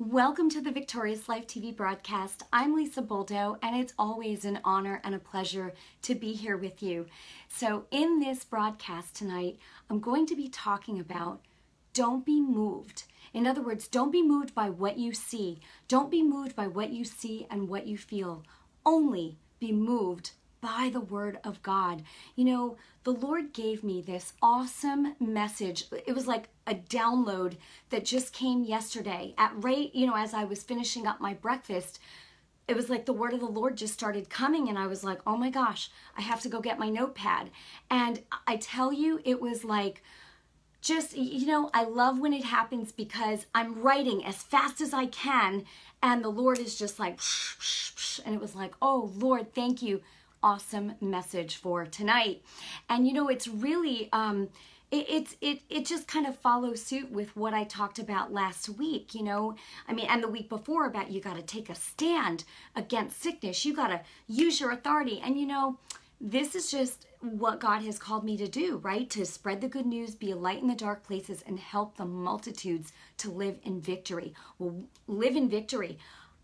Welcome to the Victorious Life TV broadcast. I'm Lisa Boldo, and it's always an honor and a pleasure to be here with you. So in this broadcast tonight, I'm going to be talking about don't be moved. In other words, don't be moved by what you see. Don't be moved by what you see and what you feel. Only be moved by the Word of God. You know, the Lord gave me this awesome message. It was like a download that just came yesterday at right, you know, as I was finishing up my breakfast. It was like the word of the Lord just started coming, and I was like, oh my gosh, I have to go get my notepad. And I tell you, it was like, just, you know, I love when it happens because I'm writing as fast as I can, and the Lord is just like, psh, psh, psh, and it was like, oh Lord, thank you. Awesome message for tonight. And you know, it's really it just kind of follows suit with what I talked about last week, you know, I mean, and the week before, about you got to take a stand against sickness, you got to use your authority. And you know, this is just what God has called me to do, right? To spread the good news, be a light in the dark places, and help the multitudes to live in victory. Well, live in victory.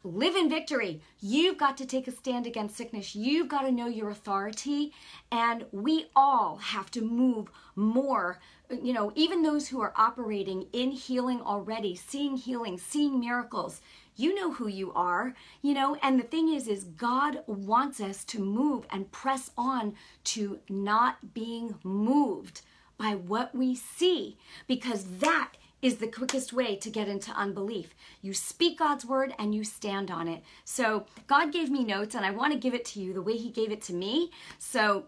Live in victory. You've got to take a stand against sickness. You've got to know your authority, and we all have to move more. You know, even those who are operating in healing already, seeing healing, seeing miracles, you know who you are, you know. And the thing is God wants us to move and press on to not being moved by what we see, because that is the quickest way to get into unbelief. You speak God's word and you stand on it. So God gave me notes, and I want to give it to you the way he gave it to me. So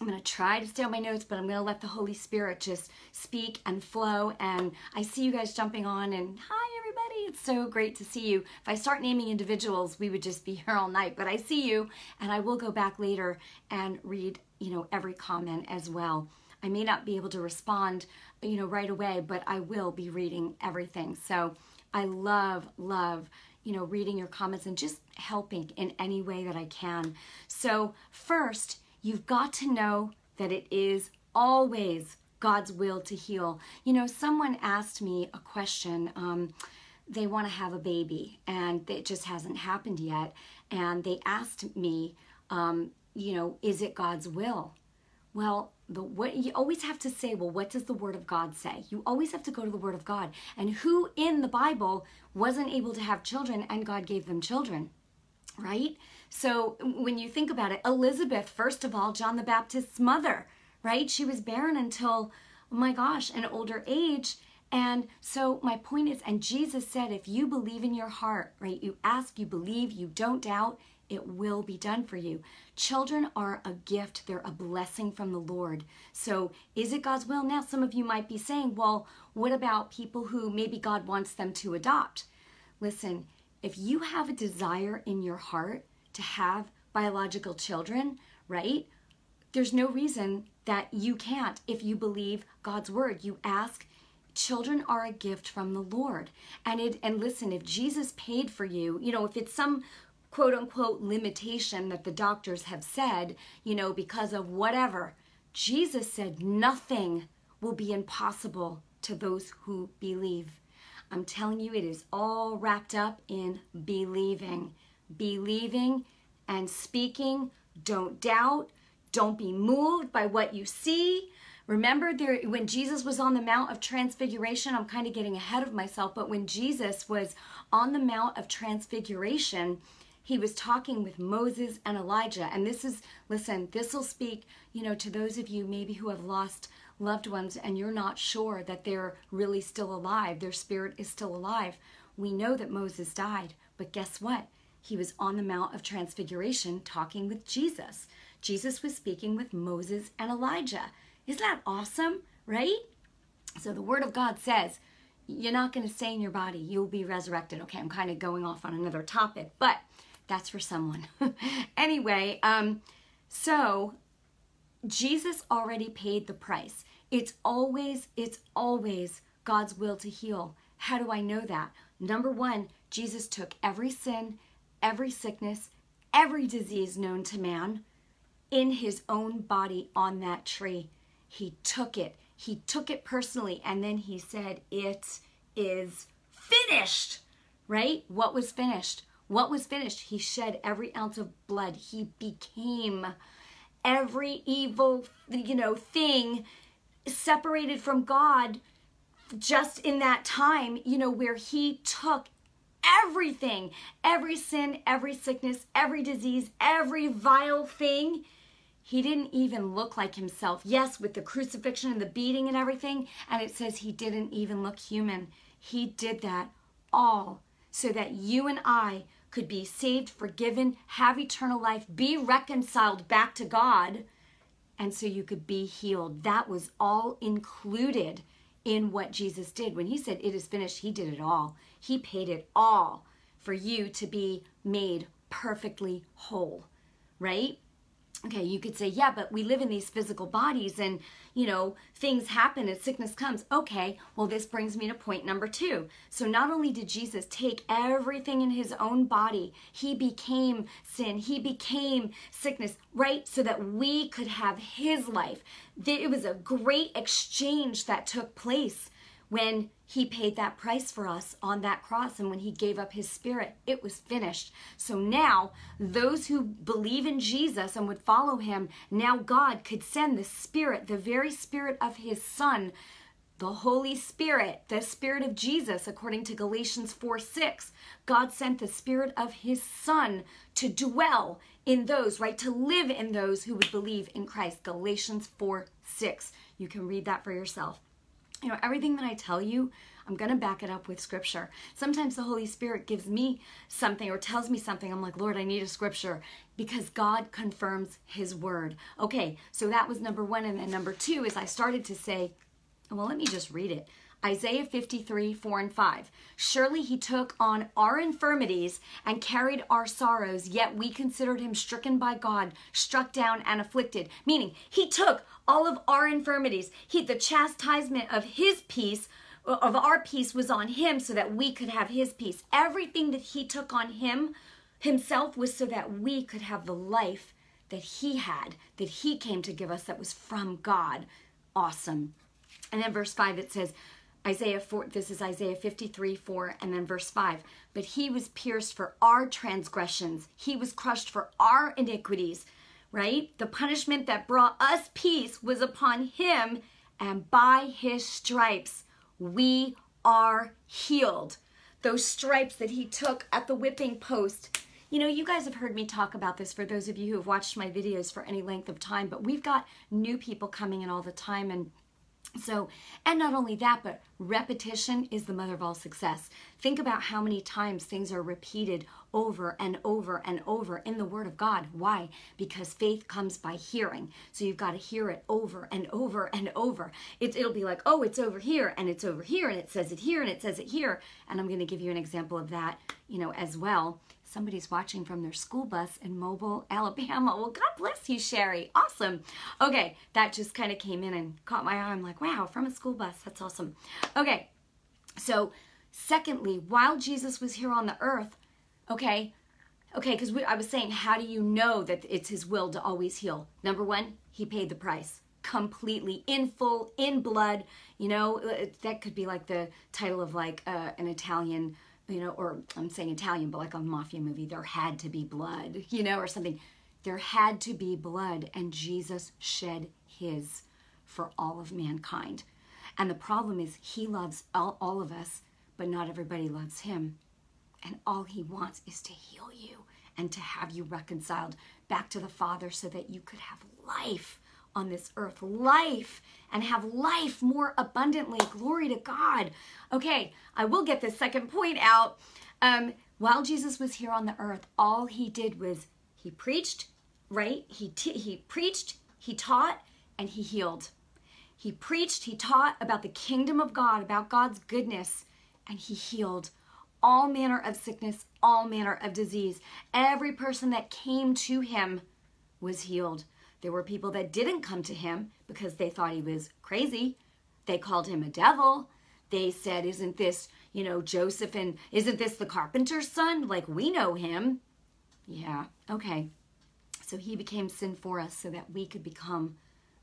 I'm going to try to stay on my notes, but I'm going to let the Holy Spirit just speak and flow. And I see you guys jumping on, and hi everybody, it's so great to see you. If I start naming individuals, we would just be here all night, but I see you, and I will go back later and read, you know, every comment as well. I may not be able to respond, you know, right away, but I will be reading everything. So I love, you know, reading your comments and just helping in any way that I can. So first, you've got to know that it is always God's will to heal. You know, someone asked me a question. They want to have a baby, and it just hasn't happened yet. And they asked me, you know, is it God's will? Well, what you always have to say, well, what does the Word of God say? You always have to go to the Word of God. And who in the Bible wasn't able to have children, and God gave them children, right? So when you think about it, Elizabeth, first of all, John the Baptist's mother, right? She was barren until, oh my gosh, an older age. And so my point is, and Jesus said, if you believe in your heart, right, you ask, you believe, you don't doubt, it will be done for you. Children are a gift. They're a blessing from the Lord. So is it God's will? Now, some of you might be saying, well, what about people who maybe God wants them to adopt? Listen, if you have a desire in your heart to have biological children, right, there's no reason that you can't if you believe God's word. You ask. Children are a gift from the Lord. And listen, if Jesus paid for you, you know, if it's some quote-unquote limitation that the doctors have said, you know, because of whatever. Jesus said nothing will be impossible to those who believe. I'm telling you, it is all wrapped up in believing. Believing and speaking. Don't doubt. Don't be moved by what you see. Remember there, when Jesus was on the Mount of Transfiguration, I'm kind of getting ahead of myself, but when Jesus was on the Mount of Transfiguration, he was talking with Moses and Elijah. And this is, listen, this will speak, you know, to those of you maybe who have lost loved ones and you're not sure that they're really still alive, their spirit is still alive. We know that Moses died, but guess what? He was on the Mount of Transfiguration talking with Jesus. Jesus was speaking with Moses and Elijah. Isn't that awesome, right? So the Word of God says, you're not going to stay in your body, you'll be resurrected. Okay, I'm kind of going off on another topic, but that's for someone. Anyway, so Jesus already paid the price. It's always God's will to heal. How do I know that? Number one, Jesus took every sin, every sickness, every disease known to man in his own body on that tree. He took it. He took it personally, and then he said, it is finished, right? What was finished? What was finished? He shed every ounce of blood. He became every evil, thing separated from God just in that time, where he took everything, every sin, every sickness, every disease, every vile thing. He didn't even look like himself. Yes, with the crucifixion and the beating and everything, and it says he didn't even look human. He did that all so that you and I could be saved, forgiven, have eternal life, be reconciled back to God, and so you could be healed. That was all included in what Jesus did. When he said, "It is finished," he did it all. He paid it all for you to be made perfectly whole, right? Okay, you could say, yeah, but we live in these physical bodies and, things happen and sickness comes. Okay, well, this brings me to point number 2. So not only did Jesus take everything in his own body, he became sin, he became sickness, right? So that we could have his life. It was a great exchange that took place when he paid that price for us on that cross, and when he gave up his spirit, it was finished. So now those who believe in Jesus and would follow him, now God could send the spirit, the very spirit of his son, the Holy Spirit, the spirit of Jesus, according to Galatians 4:6. God sent the spirit of his son to dwell in those, right, to live in those who would believe in Christ. Galatians 4:6. You can read that for yourself. Everything that I tell you, I'm going to back it up with scripture. Sometimes the Holy Spirit gives me something or tells me something. I'm like, Lord, I need a scripture, because God confirms his word. Okay, so that was number 1. And then number 2 is I started to say, well, let me just read it. Isaiah 53:4-5. Surely he took on our infirmities and carried our sorrows, yet we considered him stricken by God, struck down and afflicted. Meaning he took all of our infirmities. The chastisement of his peace, of our peace, was on him so that we could have his peace. Everything that he took on himself was so that we could have the life that he had, that he came to give us, that was from God. Awesome. And then verse 5, it says, Isaiah 4, this is Isaiah 53:4, and then verse 5. But he was pierced for our transgressions. He was crushed for our iniquities, right? The punishment that brought us peace was upon him, and by his stripes we are healed. Those stripes that he took at the whipping post. You guys have heard me talk about this, for those of you who have watched my videos for any length of time, but we've got new people coming in all the time, and not only that, but repetition is the mother of all success. Think about how many times things are repeated over and over and over in the Word of God. Why? Because faith comes by hearing. So you've got to hear it over and over and over. It'll be like, oh, it's over here, and it's over here, and it says it here, and it says it here. And I'm going to give you an example of that, as well. Somebody's watching from their school bus in Mobile, Alabama. Well, God bless you, Sherry. Awesome. Okay, that just kind of came in and caught my eye. I'm like, wow, from a school bus. That's awesome. Okay, so secondly, while Jesus was here on the earth, because I was saying, how do you know that it's his will to always heal? Number 1, he paid the price. Completely, in full, in blood. That could be like the title of an Italian, or I'm saying Italian, but like a mafia movie, there had to be blood, or something. There had to be blood, and Jesus shed his for all of mankind. And the problem is, he loves all of us, but not everybody loves him. And all he wants is to heal you and to have you reconciled back to the Father so that you could have life on this earth, and have life more abundantly. Glory to God. Okay, I will get this second point out. While Jesus was here on the earth, all he did was he preached, right? He preached, he taught, and he healed. He preached, he taught about the kingdom of God, about God's goodness, and he healed all manner of sickness, all manner of disease. Every person that came to him was healed. There were people that didn't come to him because they thought he was crazy. They called him a devil. They said, isn't this, Joseph, and isn't this the carpenter's son? Like, we know him. Yeah, okay. So he became sin for us so that we could become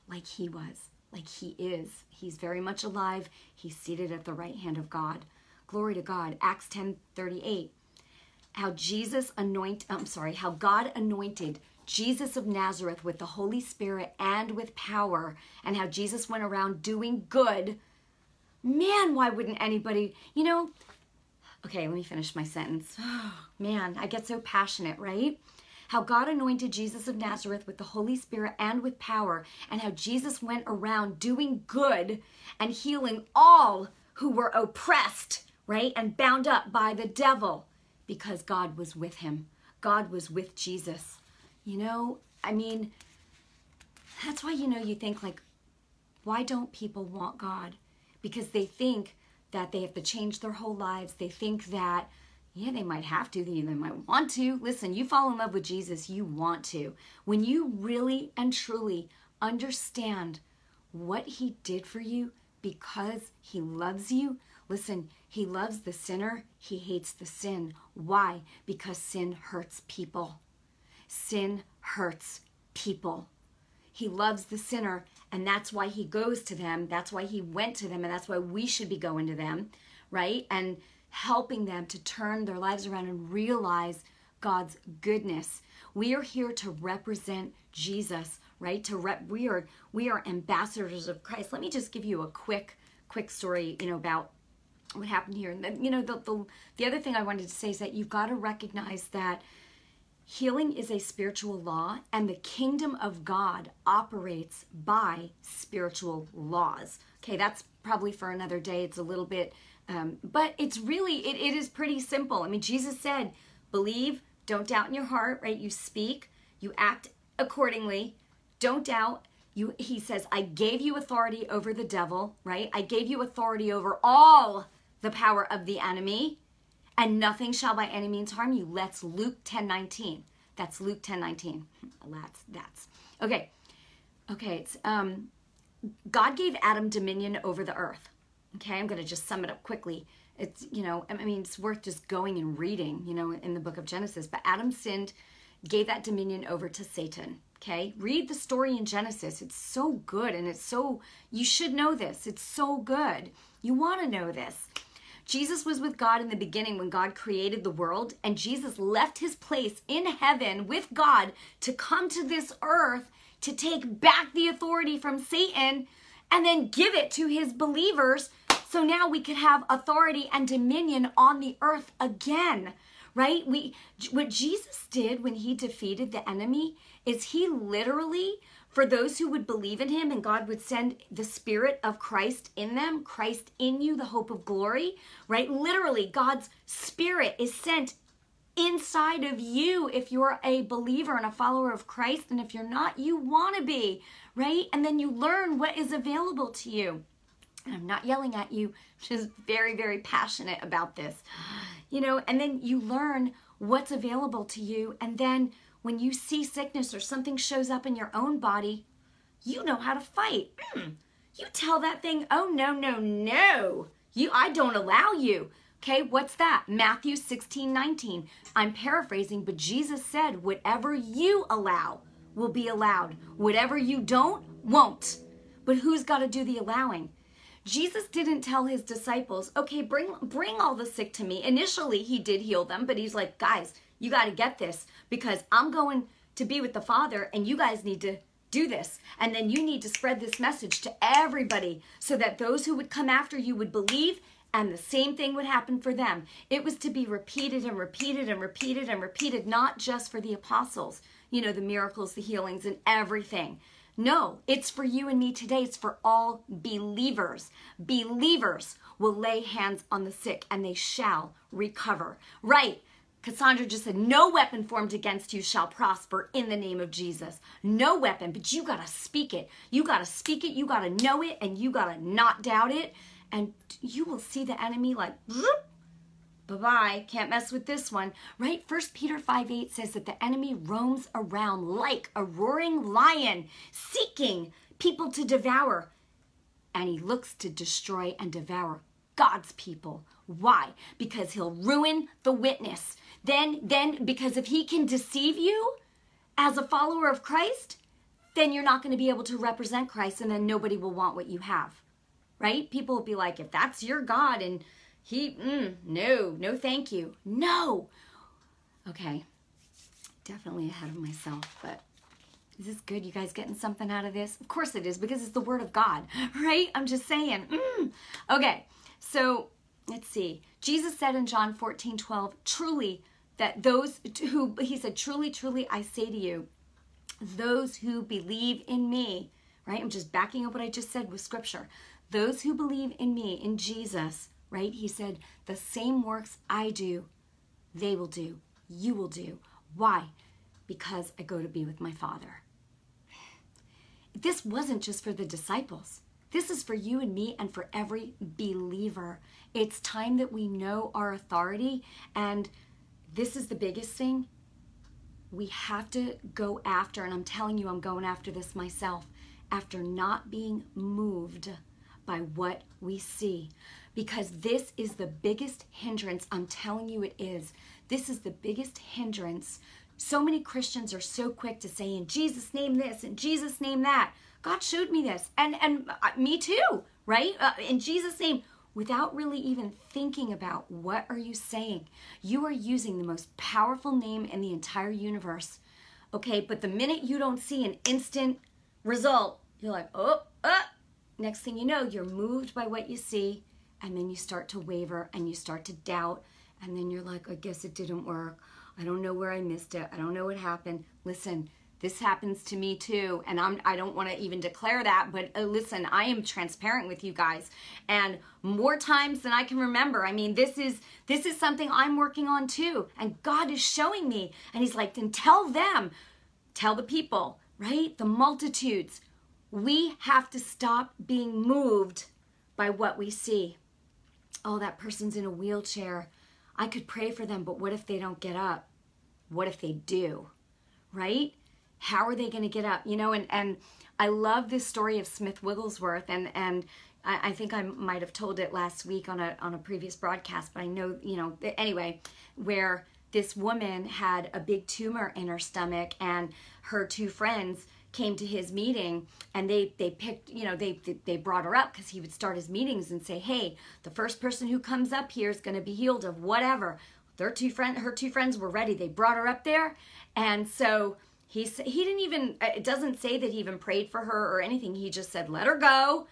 like he was, like he is. He's very much alive. He's seated at the right hand of God. Glory to God. Acts 10:38. How God anointed Jesus of Nazareth with the Holy Spirit and with power, and how Jesus went around doing good. Man, why wouldn't anybody, you know, okay, let me finish my sentence. Oh, man, I get so passionate, right? How God anointed Jesus of Nazareth with the Holy Spirit and with power, and how Jesus went around doing good and healing all who were oppressed, right? And bound up by the devil, because God was with him. God was with Jesus. You know, I mean, that's why, you know, you think like, why don't people want God? Because they think that they have to change their whole lives. They think that, yeah, they might have to, they might want to. Listen, you fall in love with Jesus, you want to. When you really and truly understand what he did for you because he loves you, listen, he loves the sinner, he hates the sin. Why? Because sin hurts people. Sin hurts people. He loves the sinner, and that's why he goes to them. That's why he went to them, and that's why we should be going to them, right? And helping them to turn their lives around and realize God's goodness. We are here to represent Jesus, right? We are ambassadors of Christ. Let me just give you a quick story, you know, about what happened here. And then, you know, the other thing I wanted to say is that you've got to recognize that healing is a spiritual law, and the kingdom of God operates by spiritual laws. Okay, that's probably for another day. It's a little bit, but it's really, it is pretty simple. I mean, Jesus said, believe, don't doubt in your heart, right? You speak, you act accordingly, don't doubt. He says, I gave you authority over the devil, right? I gave you authority over all the power of the enemy, and nothing shall by any means harm you. That's Luke 10:19. That's Luke 10:19. That's. Okay. It's, God gave Adam dominion over the earth. Okay, I'm going to just sum it up quickly. It's, you know, I mean, it's worth just going and reading, you know, in the book of Genesis. But Adam sinned, gave that dominion over to Satan. Okay, read the story in Genesis. It's so good, and it's so, you should know this. It's so good. You want to know this. Jesus was with God in the beginning when God created the world, and Jesus left his place in heaven with God to come to this earth to take back the authority from Satan and then give it to his believers, so now we could have authority and dominion on the earth again, right? What Jesus did when he defeated the enemy is he literally, for those who would believe in him, and God would send the Spirit of Christ in them, Christ in you, the hope of glory, right? Literally, God's Spirit is sent inside of you if you're a believer and a follower of Christ, and if you're not, you want to be, right? And then you learn what is available to you. And I'm not yelling at you, just very, very passionate about this, you know, and then you learn what's available to you, and then when you see sickness or something shows up in your own body, you know how to fight. You tell that thing, oh, no. I don't allow you. Okay, what's that? Matthew 16:19. I'm paraphrasing, but Jesus said, whatever you allow will be allowed. Whatever you don't, won't. But who's got to do the allowing? Jesus didn't tell his disciples, okay, bring all the sick to me. Initially, he did heal them, but he's like, guys, you got to get this, because I'm going to be with the Father, and you guys need to do this. And then you need to spread this message to everybody so that those who would come after you would believe, and the same thing would happen for them. It was to be repeated and repeated and repeated and repeated, not just for the apostles, you know, the miracles, the healings, and everything. No, it's for you and me today. It's for all believers. Believers will lay hands on the sick, and they shall recover. Right? Cassandra just said, no weapon formed against you shall prosper in the name of Jesus. No weapon, but you got to speak it. You got to speak it, you got to know it, and you got to not doubt it. And you will see the enemy like, bye-bye, can't mess with this one, right? 1 Peter 5:8 says that the enemy roams around like a roaring lion, seeking people to devour. And he looks to destroy and devour God's people. Why? Because he'll ruin the witness. Then because if he can deceive you as a follower of Christ, then you're not going to be able to represent Christ, and then nobody will want what you have, right? People will be like, if that's your God, and He, no thank you, no. Okay, definitely ahead of myself, but is this good? You guys getting something out of this? Of course it is, because it's the Word of God, right? I'm just saying. Okay, so let's see. Jesus said in John 14:12, truly, that those who, he said, truly, truly, I say to you, those who believe in me, right? I'm just backing up what I just said with Scripture. Those who believe in me, in Jesus, right? He said, the same works I do, they will do, you will do. Why? Because I go to be with my Father. This wasn't just for the disciples. This is for you and me and for every believer. It's time that we know our authority, and this is the biggest thing we have to go after, and I'm telling you, I'm going after this myself, after not being moved by what we see, because this is the biggest hindrance. I'm telling you it is. This is the biggest hindrance. So many Christians are so quick to say, in Jesus' name this, in Jesus' name that. God showed me this, and me too, right? In Jesus' name, without really even thinking about what are you saying. You are using the most powerful name in the entire universe, okay? But the minute you don't see an instant result, you're like, oh. Next thing you know, you're moved by what you see, and then you start to waver, and you start to doubt, and then you're like, I guess it didn't work. I don't know where I missed it. I don't know what happened. Listen, this happens to me too, and I don't want to even declare that, but listen, I am transparent with you guys, and more times than I can remember. I mean, this is something I'm working on too, and God is showing me, and he's like, then tell them, tell the people, right? The multitudes. We have to stop being moved by what we see. Oh, that person's in a wheelchair. I could pray for them, but what if they don't get up? What if they do, right? How are they going to get up? You know, and I love this story of Smith Wigglesworth, and I think I might have told it last week on a previous broadcast, but I know, you know, anyway, where this woman had a big tumor in her stomach, and her two friends came to his meeting, and they picked, you know, they brought her up, because he would start his meetings and say, hey, the first person who comes up here is going to be healed of whatever. Her two friends were ready. They brought her up there, and so he didn't even, it doesn't say that he even prayed for her or anything. He just said, let her go,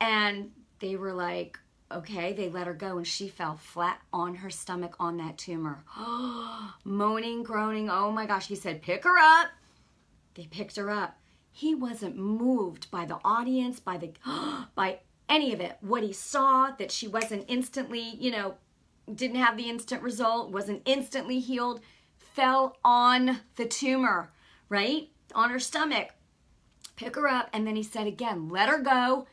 and they were like, okay. They let her go, and she fell flat on her stomach on that tumor, moaning, groaning. Oh my gosh. He said, pick her up. They picked her up. He wasn't moved by the audience, by any of it. What he saw, that she wasn't instantly, you know, didn't have the instant result, wasn't instantly healed, fell on the tumor, right? On her stomach. Pick her up. And then he said again, let her go.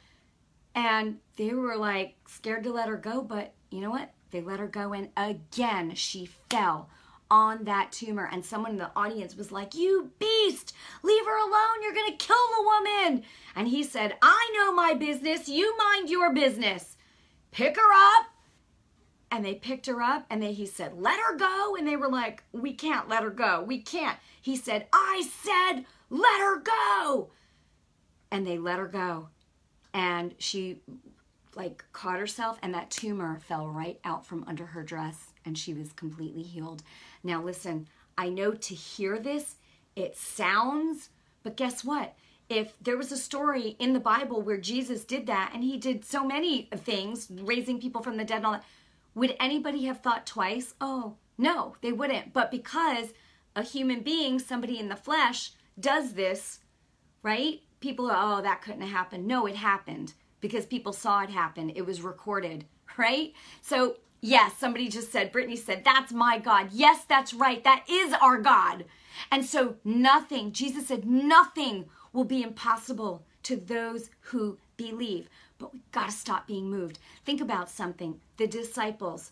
And they were like scared to let her go, but you know what? They let her go, and again, she fell on that tumor, and someone in the audience was like, you beast, leave her alone, you're gonna kill the woman. And he said, I know my business, you mind your business. Pick her up. And they picked her up, and then he said, let her go. And they were like, we can't let her go, we can't. He said, I said let her go. And they let her go, and she like caught herself, and that tumor fell right out from under her dress, and she was completely healed. Now listen, I know to hear this, it sounds, but guess what? If there was a story in the Bible where Jesus did that, and he did so many things, raising people from the dead and all that, would anybody have thought twice? Oh, no, they wouldn't. But because a human being, somebody in the flesh, does this, right? People are, oh, that couldn't have happened. No, it happened, because people saw it happen. It was recorded, right? So yes, somebody just said, Brittany said, that's my God. Yes, that's right. That is our God. And so nothing, Jesus said, nothing will be impossible to those who believe. But we've got to stop being moved. Think about something. The disciples,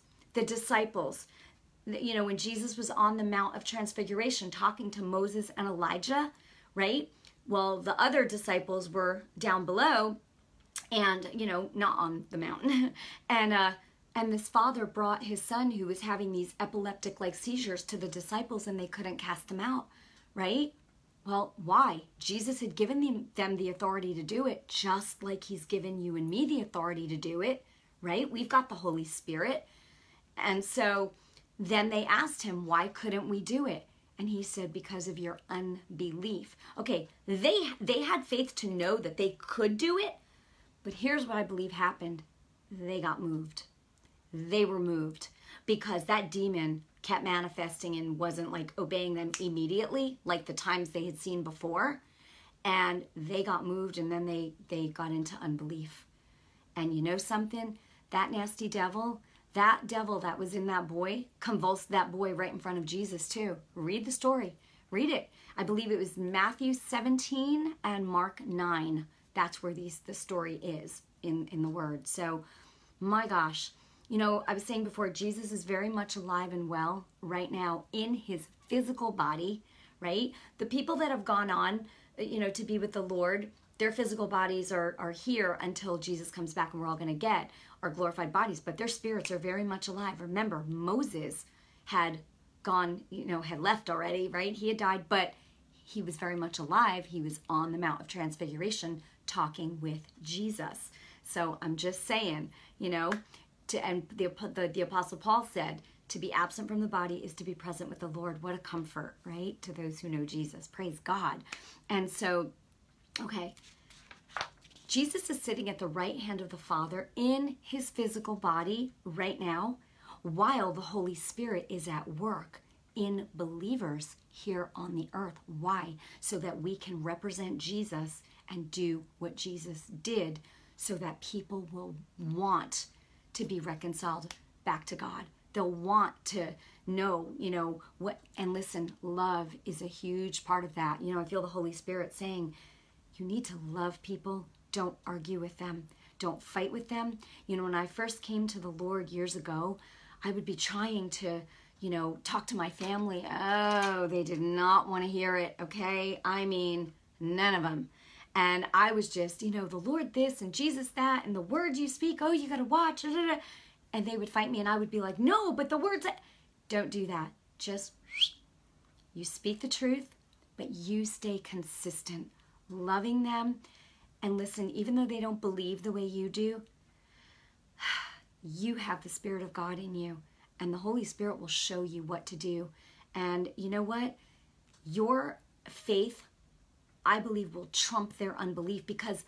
you know, when Jesus was on the Mount of Transfiguration talking to Moses and Elijah, right? Well, the other disciples were down below and, you know, not on the mountain. And this father brought his son who was having these epileptic-like seizures to the disciples, and they couldn't cast him out, right? Well, why? Jesus had given them the authority to do it, just like he's given you and me the authority to do it, right? We've got the Holy Spirit. And so then they asked him, why couldn't we do it? And he said, because of your unbelief. Okay, they had faith to know that they could do it, but here's what I believe happened. They got moved. They were moved because that demon kept manifesting and wasn't like obeying them immediately, like the times they had seen before. And they got moved, and then they got into unbelief. And you know something? That nasty devil, that devil that was in that boy, convulsed that boy right in front of Jesus too. Read the story. Read it. I believe it was Matthew 17 and Mark 9. That's where the story is in the Word. So, my gosh. You know, I was saying before, Jesus is very much alive and well right now in his physical body, right? The people that have gone on, you know, to be with the Lord, their physical bodies are here until Jesus comes back, and we're all going to get our glorified bodies, but their spirits are very much alive. Remember, Moses had gone, you know, had left already, right? He had died, but he was very much alive. He was on the Mount of Transfiguration talking with Jesus. So I'm just saying, you know, and the Apostle Paul said, to be absent from the body is to be present with the Lord. What a comfort, right? To those who know Jesus. Praise God. And so, okay, Jesus is sitting at the right hand of the Father in his physical body right now, while the Holy Spirit is at work in believers here on the earth. Why? So that we can represent Jesus and do what Jesus did, so that people will want to be reconciled back to God. They'll want to know, you know, what, and listen, love is a huge part of that. You know, I feel the Holy Spirit saying, you need to love people. Don't argue with them. Don't fight with them. You know, when I first came to the Lord years ago, I would be trying to, you know, talk to my family. Oh, they did not want to hear it, okay? I mean, none of them. And I was just, you know, the Lord this and Jesus that and the words you speak, oh, you got to watch, da, da, da. And they would fight me, and I would be like, no, but the words, don't do that. Just, you speak the truth, but you stay consistent, loving them. And listen, even though they don't believe the way you do, you have the Spirit of God in you, and the Holy Spirit will show you what to do. And you know what? Your faith, I believe, will trump their unbelief, because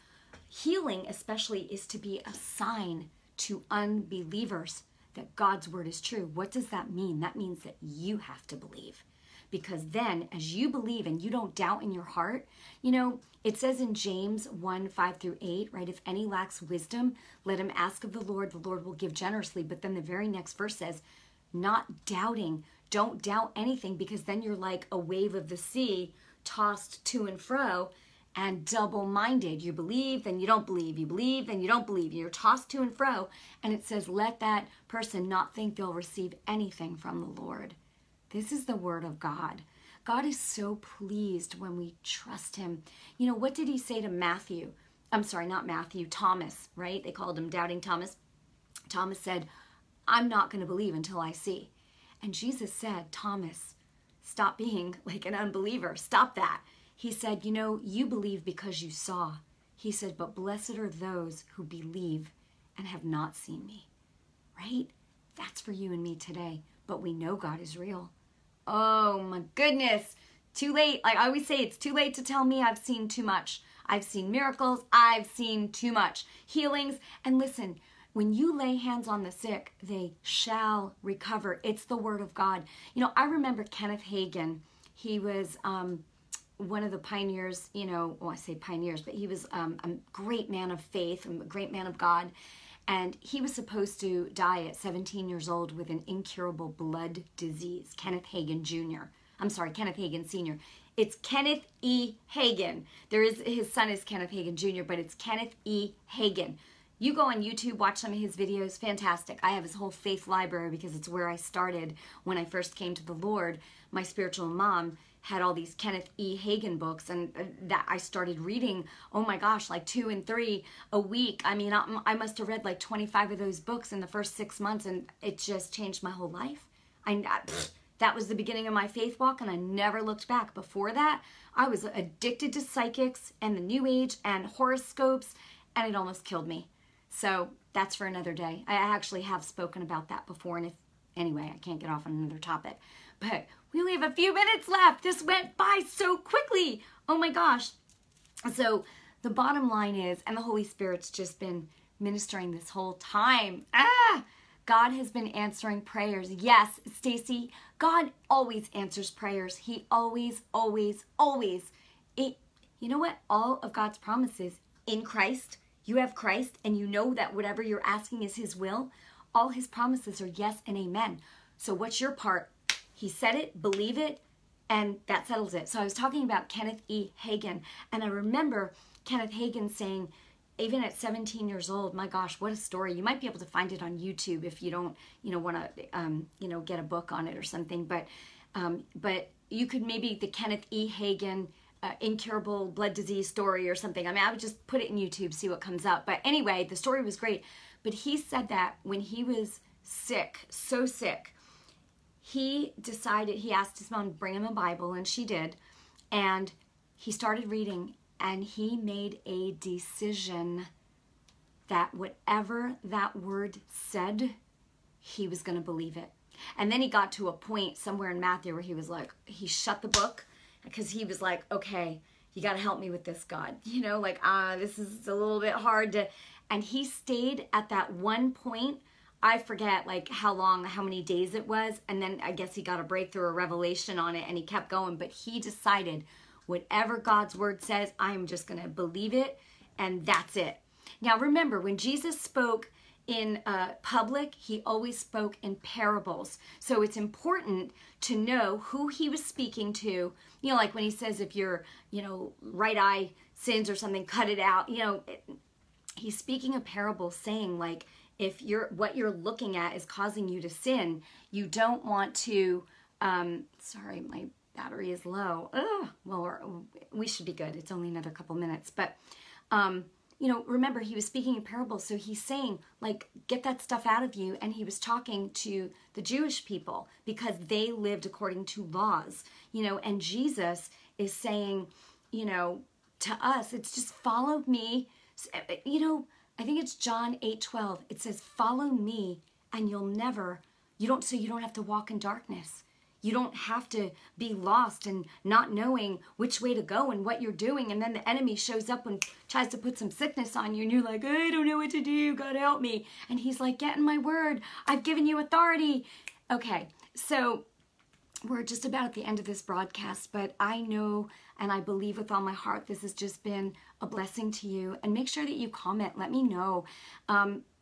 healing especially is to be a sign to unbelievers that God's word is true. What does that mean? That means that you have to believe, because then as you believe and you don't doubt in your heart, you know, it says in James 1:5-8, right? If any lacks wisdom, let him ask of the Lord will give generously. But then the very next verse says, not doubting. Don't doubt anything, because then you're like a wave of the sea tossed to and fro, and double-minded. You believe, then you don't believe. You believe, then you don't believe. You're tossed to and fro. And it says, let that person not think they'll receive anything from the Lord. This is the word of God. God is so pleased when we trust him. You know, what did he say to Matthew? I'm sorry, not Matthew, Thomas, right? They called him Doubting Thomas. Thomas said, I'm not going to believe until I see. And Jesus said, Thomas, stop being like an unbeliever. Stop that. He said, you know, you believe because you saw. He said, but blessed are those who believe and have not seen me, right? That's for you and me today. But we know God is real. Oh my goodness, too late. Like I always say, it's too late to tell me. I've seen too much. I've seen miracles. I've seen too much. Healings. And listen, when you lay hands on the sick, they shall recover. It's the word of God. You know, I remember Kenneth Hagin. He was, one of the pioneers, you know, well, I say pioneers, but he was a great man of faith, a great man of God. And he was supposed to die at 17 years old with an incurable blood disease. Kenneth Hagin, Jr. I'm sorry, Kenneth Hagin, Sr. It's Kenneth E. Hagin. There is, his son is Kenneth Hagin, Jr., but it's Kenneth E. Hagin. You go on YouTube, watch some of his videos. Fantastic. I have his whole faith library, because it's where I started when I first came to the Lord. My spiritual mom had all these Kenneth E. Hagin books, and that I started reading, oh my gosh, like 2 and 3 a week. I mean, I must have read like 25 of those books in the first 6 months, and it just changed my whole life. That was the beginning of my faith walk, and I never looked back. Before that, I was addicted to psychics and the New Age and horoscopes, and it almost killed me. So that's for another day. I actually have spoken about that before, and if anyway, I can't get off on another topic. But we only have a few minutes left. This went by so quickly. Oh my gosh. So the bottom line is, and the Holy Spirit's just been ministering this whole time. God has been answering prayers. Yes, Stacy, God always answers prayers. He always. You know what? All of God's promises in Christ, you have Christ, and you know that whatever you're asking is His will. All His promises are yes and amen. So what's your part? He said it, believe it, and that settles it. So I was talking about Kenneth E. Hagin, and I remember Kenneth Hagin saying, even at 17 years old, my gosh, what a story. You might be able to find it on YouTube if you don't, want to, get a book on it or something. But you could maybe the Kenneth E. Hagin incurable blood disease story or something. I mean, I would just put it in YouTube, see what comes up. But anyway, the story was great. But he said that when he was sick, so sick, he decided, he asked his mom to bring him a Bible, and she did. And he started reading. And he made a decision that whatever that word said, he was going to believe it. And then he got to a point somewhere in Matthew where he was like, he shut the book because he was like, okay, you got to help me with this, God. This is a little bit hard to, and he stayed at that one point. I forget how many days it was. And then I guess he got a breakthrough or revelation on it, and he kept going, but he decided, whatever God's word says, I'm just going to believe it, and that's it. Now, remember, when Jesus spoke in public, He always spoke in parables. So it's important to know who He was speaking to. Like when He says, if your, right eye sins or something, cut it out. He's speaking a parable saying, if what you're looking at is causing you to sin, you don't want to, sorry, my battery is low. Well, we should be good. It's only another couple minutes. But, remember, He was speaking in parables. So He's saying, get that stuff out of you. And He was talking to the Jewish people because they lived according to laws, and Jesus is saying, to us, it's just follow me. I think it's John 8:12. It says, follow me and you don't have to walk in darkness. You don't have to be lost and not knowing which way to go and what you're doing. And then the enemy shows up and tries to put some sickness on you. And you're like, I don't know what to do. God help me. And he's like, get in my word. I've given you authority. Okay, so we're just about at the end of this broadcast. But I know and I believe with all my heart this has just been a blessing to you. And make sure that you comment. Let me know.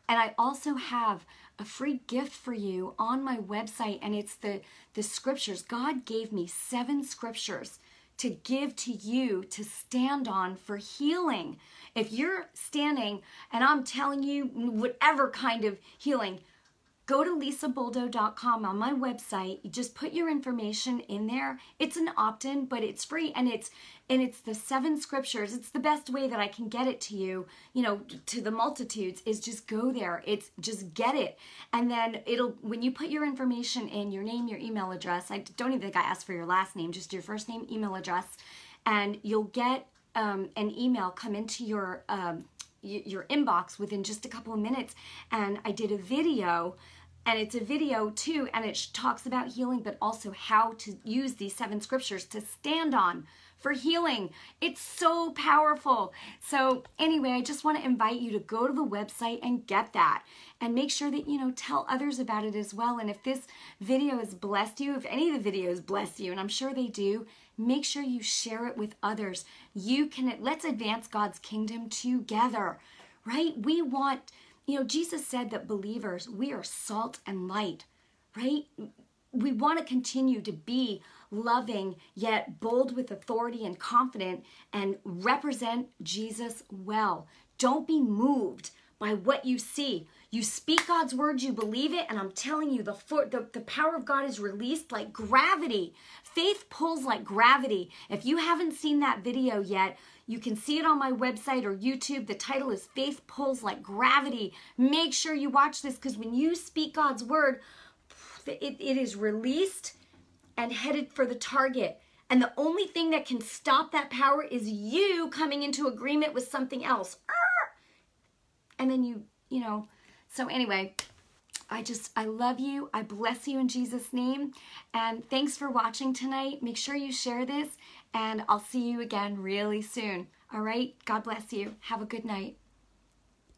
And I also have a free gift for you on my website, and it's the scriptures. God gave me 7 scriptures to give to you to stand on for healing. If you're standing, and I'm telling you whatever kind of healing, go to lisaboldo.com on my website. You just put your information in there. It's an opt-in, but it's free, and it's the 7 scriptures. It's the best way that I can get it to you, to the multitudes, is just go there. It's just get it. And then when you put your information in, your name, your email address, I don't even think I asked for your last name, just your first name, email address, and you'll get an email come into your inbox within just a couple of minutes. And I did a video, and it's a video too, and it talks about healing, but also how to use these 7 scriptures to stand on for healing. It's so powerful. So anyway, I just want to invite you to go to the website and get that, and make sure that tell others about it as well. And if this video has blessed you, if any of the videos bless you, and I'm sure they do, make sure you share it with others. Let's advance God's kingdom together, right? We want, Jesus said that believers, we are salt and light, right? We want to continue to be loving, yet bold with authority and confident, and represent Jesus well. Don't be moved by what you see. You speak God's word, you believe it, and I'm telling you, the power of God is released like gravity. Faith pulls like gravity. If you haven't seen that video yet, you can see it on my website or YouTube. The title is Faith Pulls Like Gravity. Make sure you watch this, because when you speak God's word, it is released and headed for the target. And the only thing that can stop that power is you coming into agreement with something else. And then you you know. So anyway, I love you. I bless you in Jesus' name. And thanks for watching tonight. Make sure you share this, and I'll see you again really soon. All right? God bless you. Have a good night.